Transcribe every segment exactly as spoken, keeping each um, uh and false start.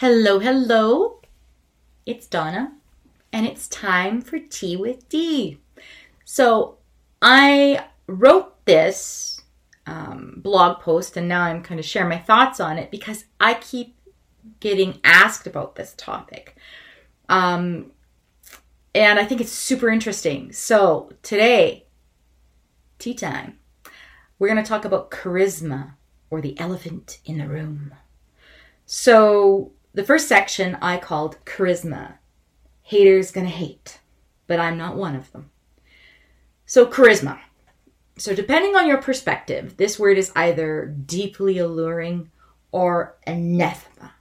Hello, hello, it's Donna, and it's time for Tea with D. So I wrote this um, blog post, and now I'm kind of sharing my thoughts on it because I keep getting asked about this topic. Um, and I think it's super interesting. So today, tea time, we're going to talk about charisma, or the elephant in the room. So the first section I called Charisma. Haters gonna hate, but I'm not one of them. So charisma. So depending on your perspective, this word is either deeply alluring or anathema.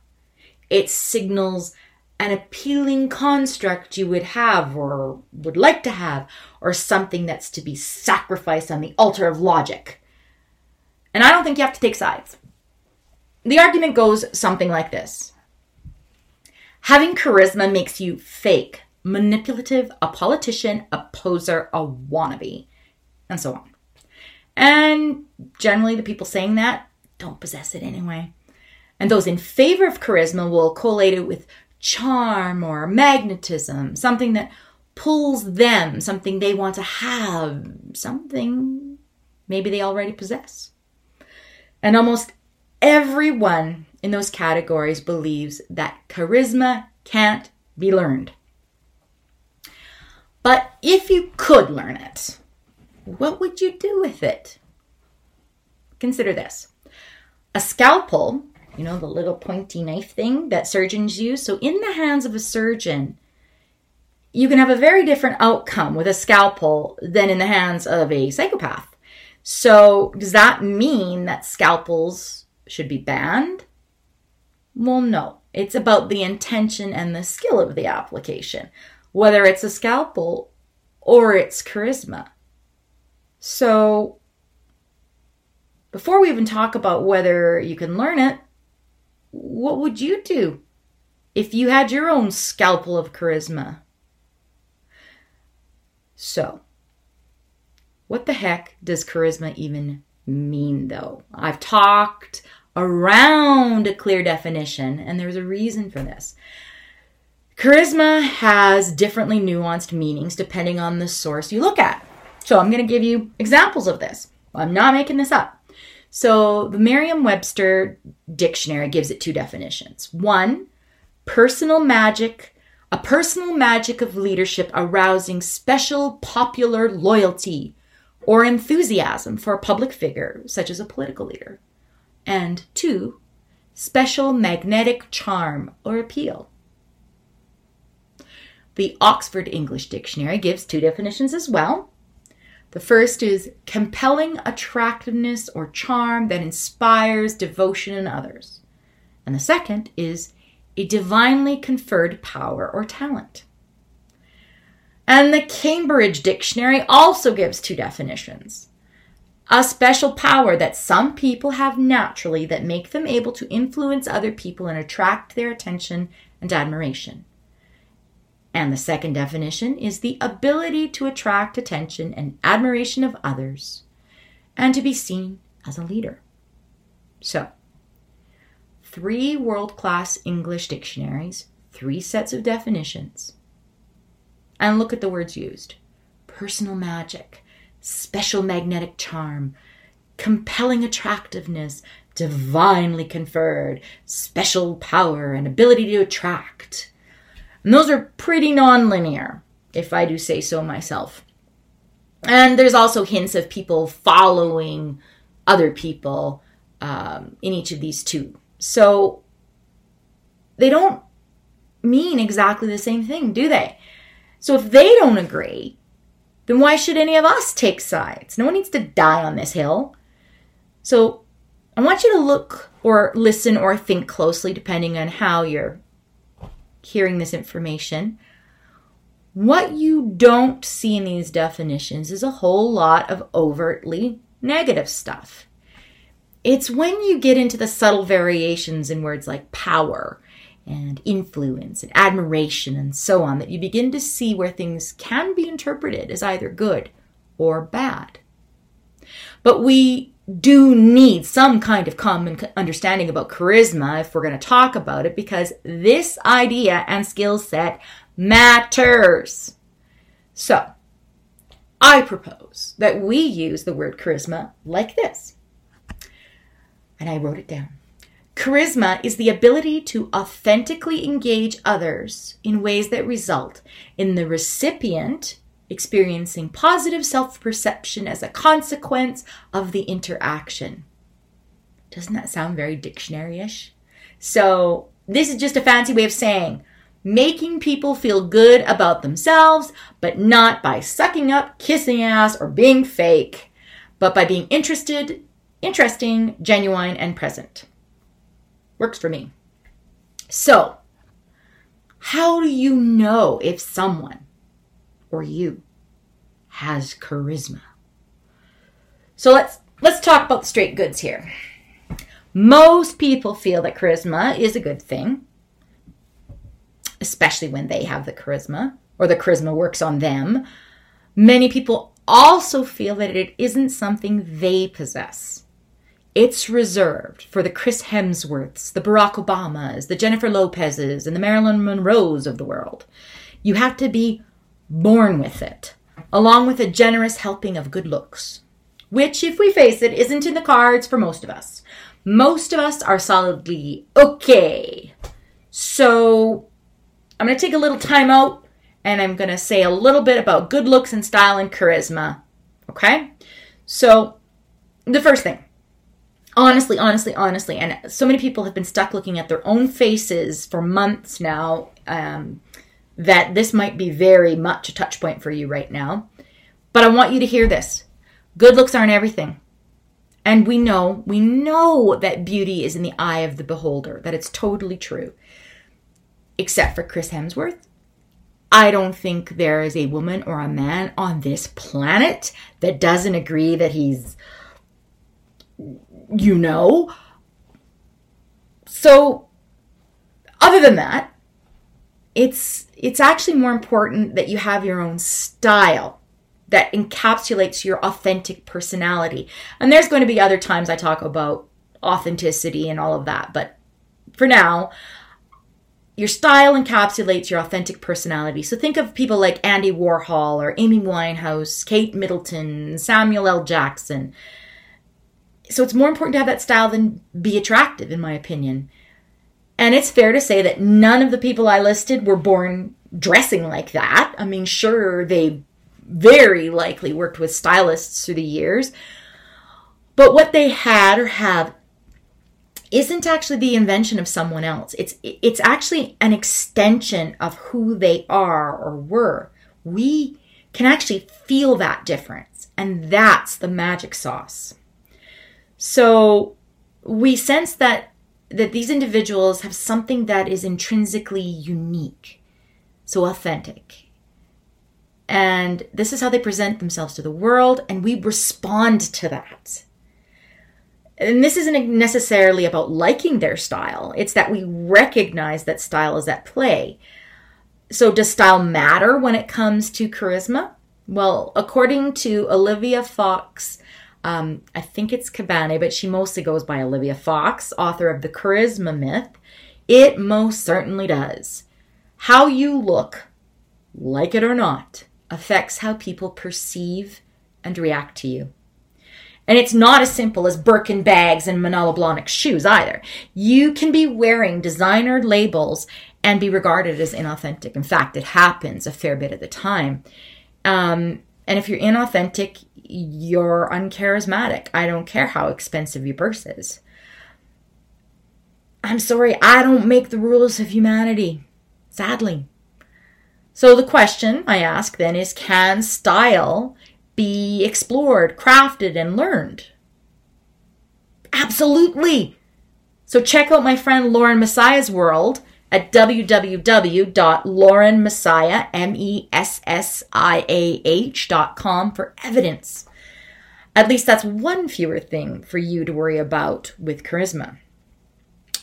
It signals an appealing construct you would have or would like to have, or something that's to be sacrificed on the altar of logic. And I don't think you have to take sides. The argument goes something like this. Having charisma makes you fake, manipulative, a politician, a poser, a wannabe, and so on. And generally the people saying that don't possess it anyway. And those in favor of charisma will collate it with charm or magnetism, something that pulls them, something they want to have, something maybe they already possess. And almost everyone in those categories believes that charisma can't be learned. But if you could learn it, what would you do with it? Consider this. A scalpel, you know, the little pointy knife thing that surgeons use. So in the hands of a surgeon, you can have a very different outcome with a scalpel than in the hands of a psychopath. So does that mean that scalpels should be banned? Well, no. It's about the intention and the skill of the application, whether it's a scalpel or it's charisma. So before we even talk about whether you can learn it, what would you do if you had your own scalpel of charisma? So what the heck does charisma even mean, though? I've talked around a clear definition, and there's a reason for this. Charisma has differently nuanced meanings depending on the source you look at. So I'm going to give you examples of this. I'm not making this up. So the Merriam-Webster Dictionary gives it two definitions. One, personal magic, a personal magic of leadership arousing special popular loyalty or enthusiasm for a public figure, such as a political leader. And two, special magnetic charm or appeal. The Oxford English Dictionary gives two definitions as well. The first is compelling attractiveness or charm that inspires devotion in others. And the second is a divinely conferred power or talent. And the Cambridge Dictionary also gives two definitions. A special power that some people have naturally that make them able to influence other people and attract their attention and admiration. And the second definition is the ability to attract attention and admiration of others and to be seen as a leader. So, three world-class English dictionaries, three sets of definitions. And look at the words used. Personal magic, special magnetic charm, compelling attractiveness, divinely conferred, special power, and ability to attract. And those are pretty non-linear, if I do say so myself. And there's also hints of people following other people um, in each of these two. So they don't mean exactly the same thing, do they? So if they don't agree, then why should any of us take sides? No one needs to die on this hill. So I want you to look or listen or think closely, depending on how you're hearing this information. What you don't see in these definitions is a whole lot of overtly negative stuff. It's when you get into the subtle variations in words like power and influence and admiration and so on, that you begin to see where things can be interpreted as either good or bad. But we do need some kind of common understanding about charisma if we're going to talk about it, because this idea and skill set matters. So, I propose that we use the word charisma like this. And I wrote it down. Charisma is the ability to authentically engage others in ways that result in the recipient experiencing positive self-perception as a consequence of the interaction. Doesn't that sound very dictionary-ish? So this is just a fancy way of saying making people feel good about themselves, but not by sucking up, kissing ass, or being fake, but by being interested, interesting, genuine, and present. Works for me. So, how do you know if someone or you has charisma? So let's let's talk about the straight goods here. Most people feel that charisma is a good thing, especially when they have the charisma or the charisma works on them. Many people also feel that it isn't something they possess. It's reserved for the Chris Hemsworths, the Barack Obamas, the Jennifer Lopezes, and the Marilyn Monroes of the world. You have to be born with it, along with a generous helping of good looks, which, if we face it, isn't in the cards for most of us. Most of us are solidly okay. So I'm going to take a little time out and I'm going to say a little bit about good looks and style and charisma. Okay? So the first thing, honestly, honestly, honestly, and so many people have been stuck looking at their own faces for months now, um, that this might be very much a touch point for you right now. But I want you to hear this. Good looks aren't everything. And we know, we know that beauty is in the eye of the beholder, that it's totally true. Except for Chris Hemsworth. I don't think there is a woman or a man on this planet that doesn't agree that he's, you know. So, other than that, It's it's actually more important that you have your own style that encapsulates your authentic personality. And there's going to be other times I talk about authenticity and all of that. But for now, your style encapsulates your authentic personality. So think of people like Andy Warhol or Amy Winehouse, Kate Middleton, Samuel L. Jackson. So it's more important to have that style than be attractive, in my opinion. And it's fair to say that none of the people I listed were born dressing like that. I mean, sure, they very likely worked with stylists through the years. But what they had or have isn't actually the invention of someone else. It's it's actually an extension of who they are or were. We can actually feel that difference. And that's the magic sauce. So we sense that that these individuals have something that is intrinsically unique, so authentic. And this is how they present themselves to the world, and we respond to that. And this isn't necessarily about liking their style. It's that we recognize that style is at play. So does style matter when it comes to charisma? Well, according to Olivia Fox, Um, I think it's Cabane, but she mostly goes by Olivia Fox, author of The Charisma Myth. It most certainly does. How you look, like it or not, affects how people perceive and react to you. And it's not as simple as Birkin bags and Manolo Blahnik shoes either. You can be wearing designer labels and be regarded as inauthentic. In fact, it happens a fair bit of the time. Um, and if you're inauthentic, you're uncharismatic. I don't care how expensive your purse is. I'm sorry, I don't make the rules of humanity, sadly. So the question I ask then is, can style be explored, crafted, and learned? Absolutely. So check out my friend Lauren Messiah's world at w w w dot lauren messiah dot com for evidence. At least that's one fewer thing for you to worry about with charisma.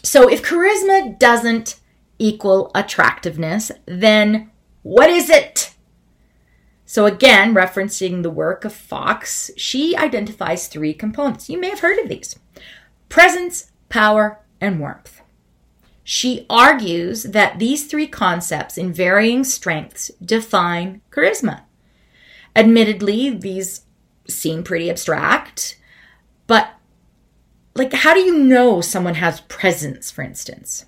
So if charisma doesn't equal attractiveness, then what is it? So again, referencing the work of Fox, she identifies three components. You may have heard of these: presence, power, and warmth. She argues that these three concepts in varying strengths define charisma. Admittedly, these seem pretty abstract, but like, how do you know someone has presence, for instance?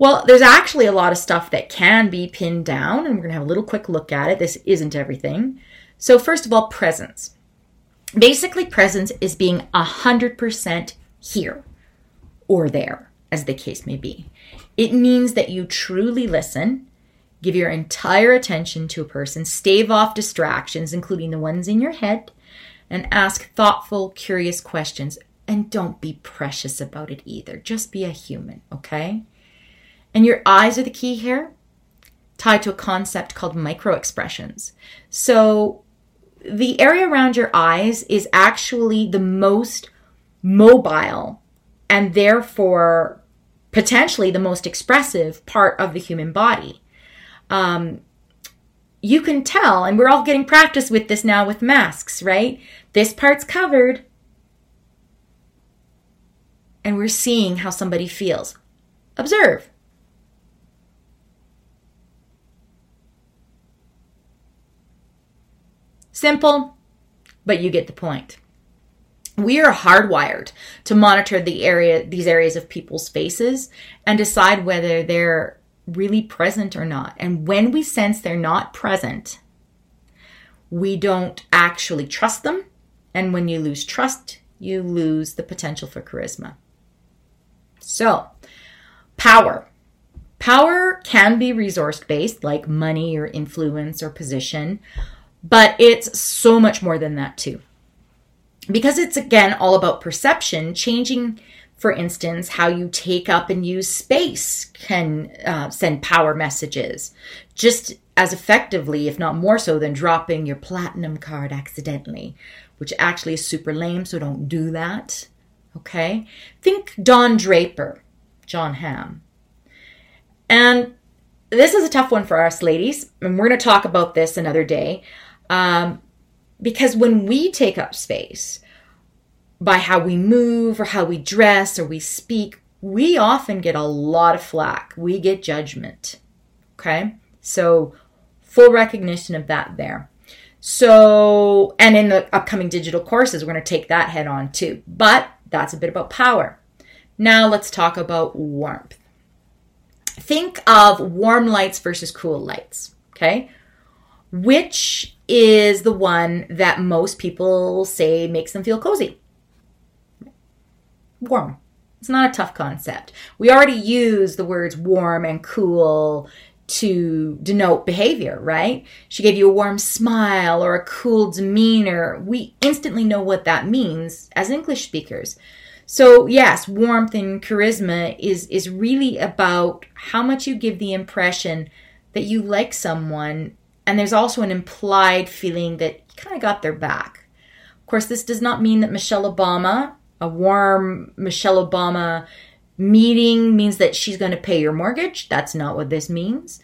Well, there's actually a lot of stuff that can be pinned down, and we're going to have a little quick look at it. This isn't everything. So first of all, presence. Basically, presence is being one hundred percent here or there, as the case may be. It means that you truly listen, give your entire attention to a person, stave off distractions, including the ones in your head, and ask thoughtful, curious questions. And don't be precious about it either. Just be a human, okay? And your eyes are the key here, tied to a concept called microexpressions. So the area around your eyes is actually the most mobile and therefore potentially the most expressive part of the human body. Um, you can tell, and we're all getting practice with this now with masks, right? This part's covered, and we're seeing how somebody feels. Observe. Simple, but you get the point. We are hardwired to monitor the area, these areas of people's faces, and decide whether they're really present or not. And when we sense they're not present, we don't actually trust them. And when you lose trust, you lose the potential for charisma. So, power. Power can be resource-based, like money or influence or position. But it's so much more than that too. Because it's, again, all about perception, changing, for instance, how you take up and use space can uh, send power messages just as effectively, if not more so, than dropping your platinum card accidentally, which actually is super lame, so don't do that, okay? Think Don Draper, John Hamm. And this is a tough one for us ladies, and we're going to talk about this another day. Um, because when we take up space by how we move or how we dress or we speak, we often get a lot of flack. We get judgment. Okay. So full recognition of that there. So, and in the upcoming digital courses, we're going to take that head on too, but that's a bit about power. Now let's talk about warmth. Think of warm lights versus cool lights. Okay. Which is the one that most people say makes them feel cozy? Warm. It's not a tough concept. We already use the words warm and cool to denote behavior, right? She gave you a warm smile or a cool demeanor. We instantly know what that means as English speakers. So yes, warmth and charisma is, is really about how much you give the impression that you like someone. And there's also an implied feeling that you kind of got their back. Of course, this does not mean that Michelle Obama, a warm Michelle Obama meeting, means that she's going to pay your mortgage. That's not what this means.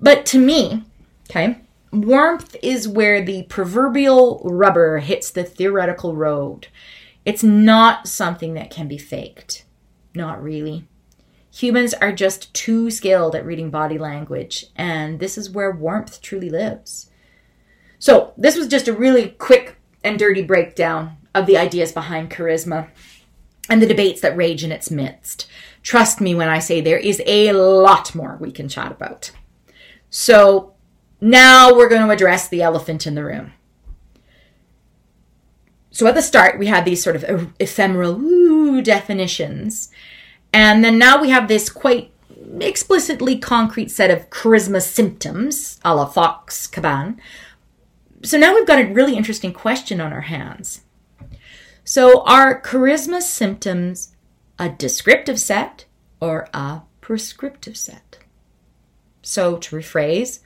But to me, okay, warmth is where the proverbial rubber hits the theoretical road. It's not something that can be faked. Not really. Humans are just too skilled at reading body language, and this is where warmth truly lives. So this was just a really quick and dirty breakdown of the ideas behind charisma and the debates that rage in its midst. Trust me when I say there is a lot more we can chat about. So now we're going to address the elephant in the room. So at the start, we had these sort of ephemeral ooh, definitions. And then now we have this quite explicitly concrete set of charisma symptoms, a la Fox Caban. So now we've got a really interesting question on our hands. So are charisma symptoms a descriptive set or a prescriptive set? So to rephrase,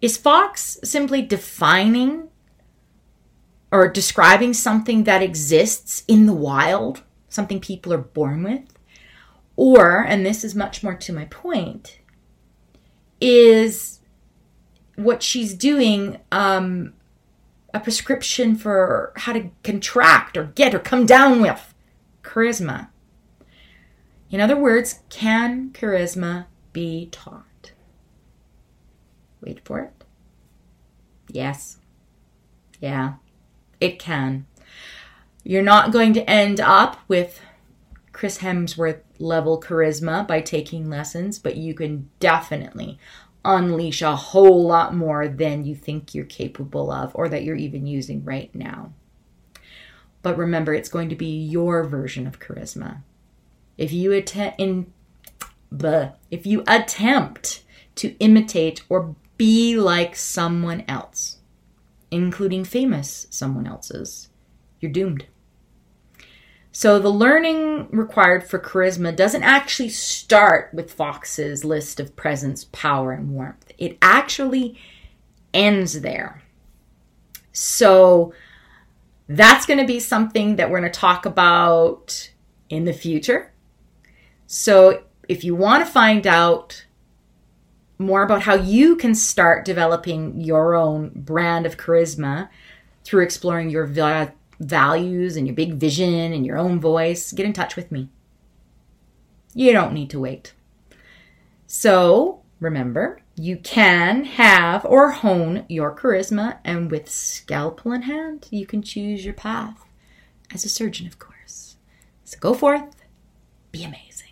is Fox simply defining or describing something that exists in the wild, something people are born with? Or, and this is much more to my point, is what she's doing, um, a prescription for how to contract or get or come down with charisma. In other words, can charisma be taught? Wait for it. Yes. Yeah, it can. You're not going to end up with Chris Hemsworth level charisma by taking lessons, but you can definitely unleash a whole lot more than you think you're capable of or that you're even using right now. But remember, it's going to be your version of charisma. If you attempt in bleh, if you attempt to imitate or be like someone else, including famous someone else's, you're doomed. So the learning required for charisma doesn't actually start with Fox's list of presence, power, and warmth. It actually ends there. So that's going to be something that we're going to talk about in the future. So if you want to find out more about how you can start developing your own brand of charisma through exploring your value, values and your big vision and your own voice, get in touch with me. You don't need to wait. So remember, you can have or hone your charisma, and with scalpel in hand, you can choose your path as a surgeon, of course. So go forth, be amazing.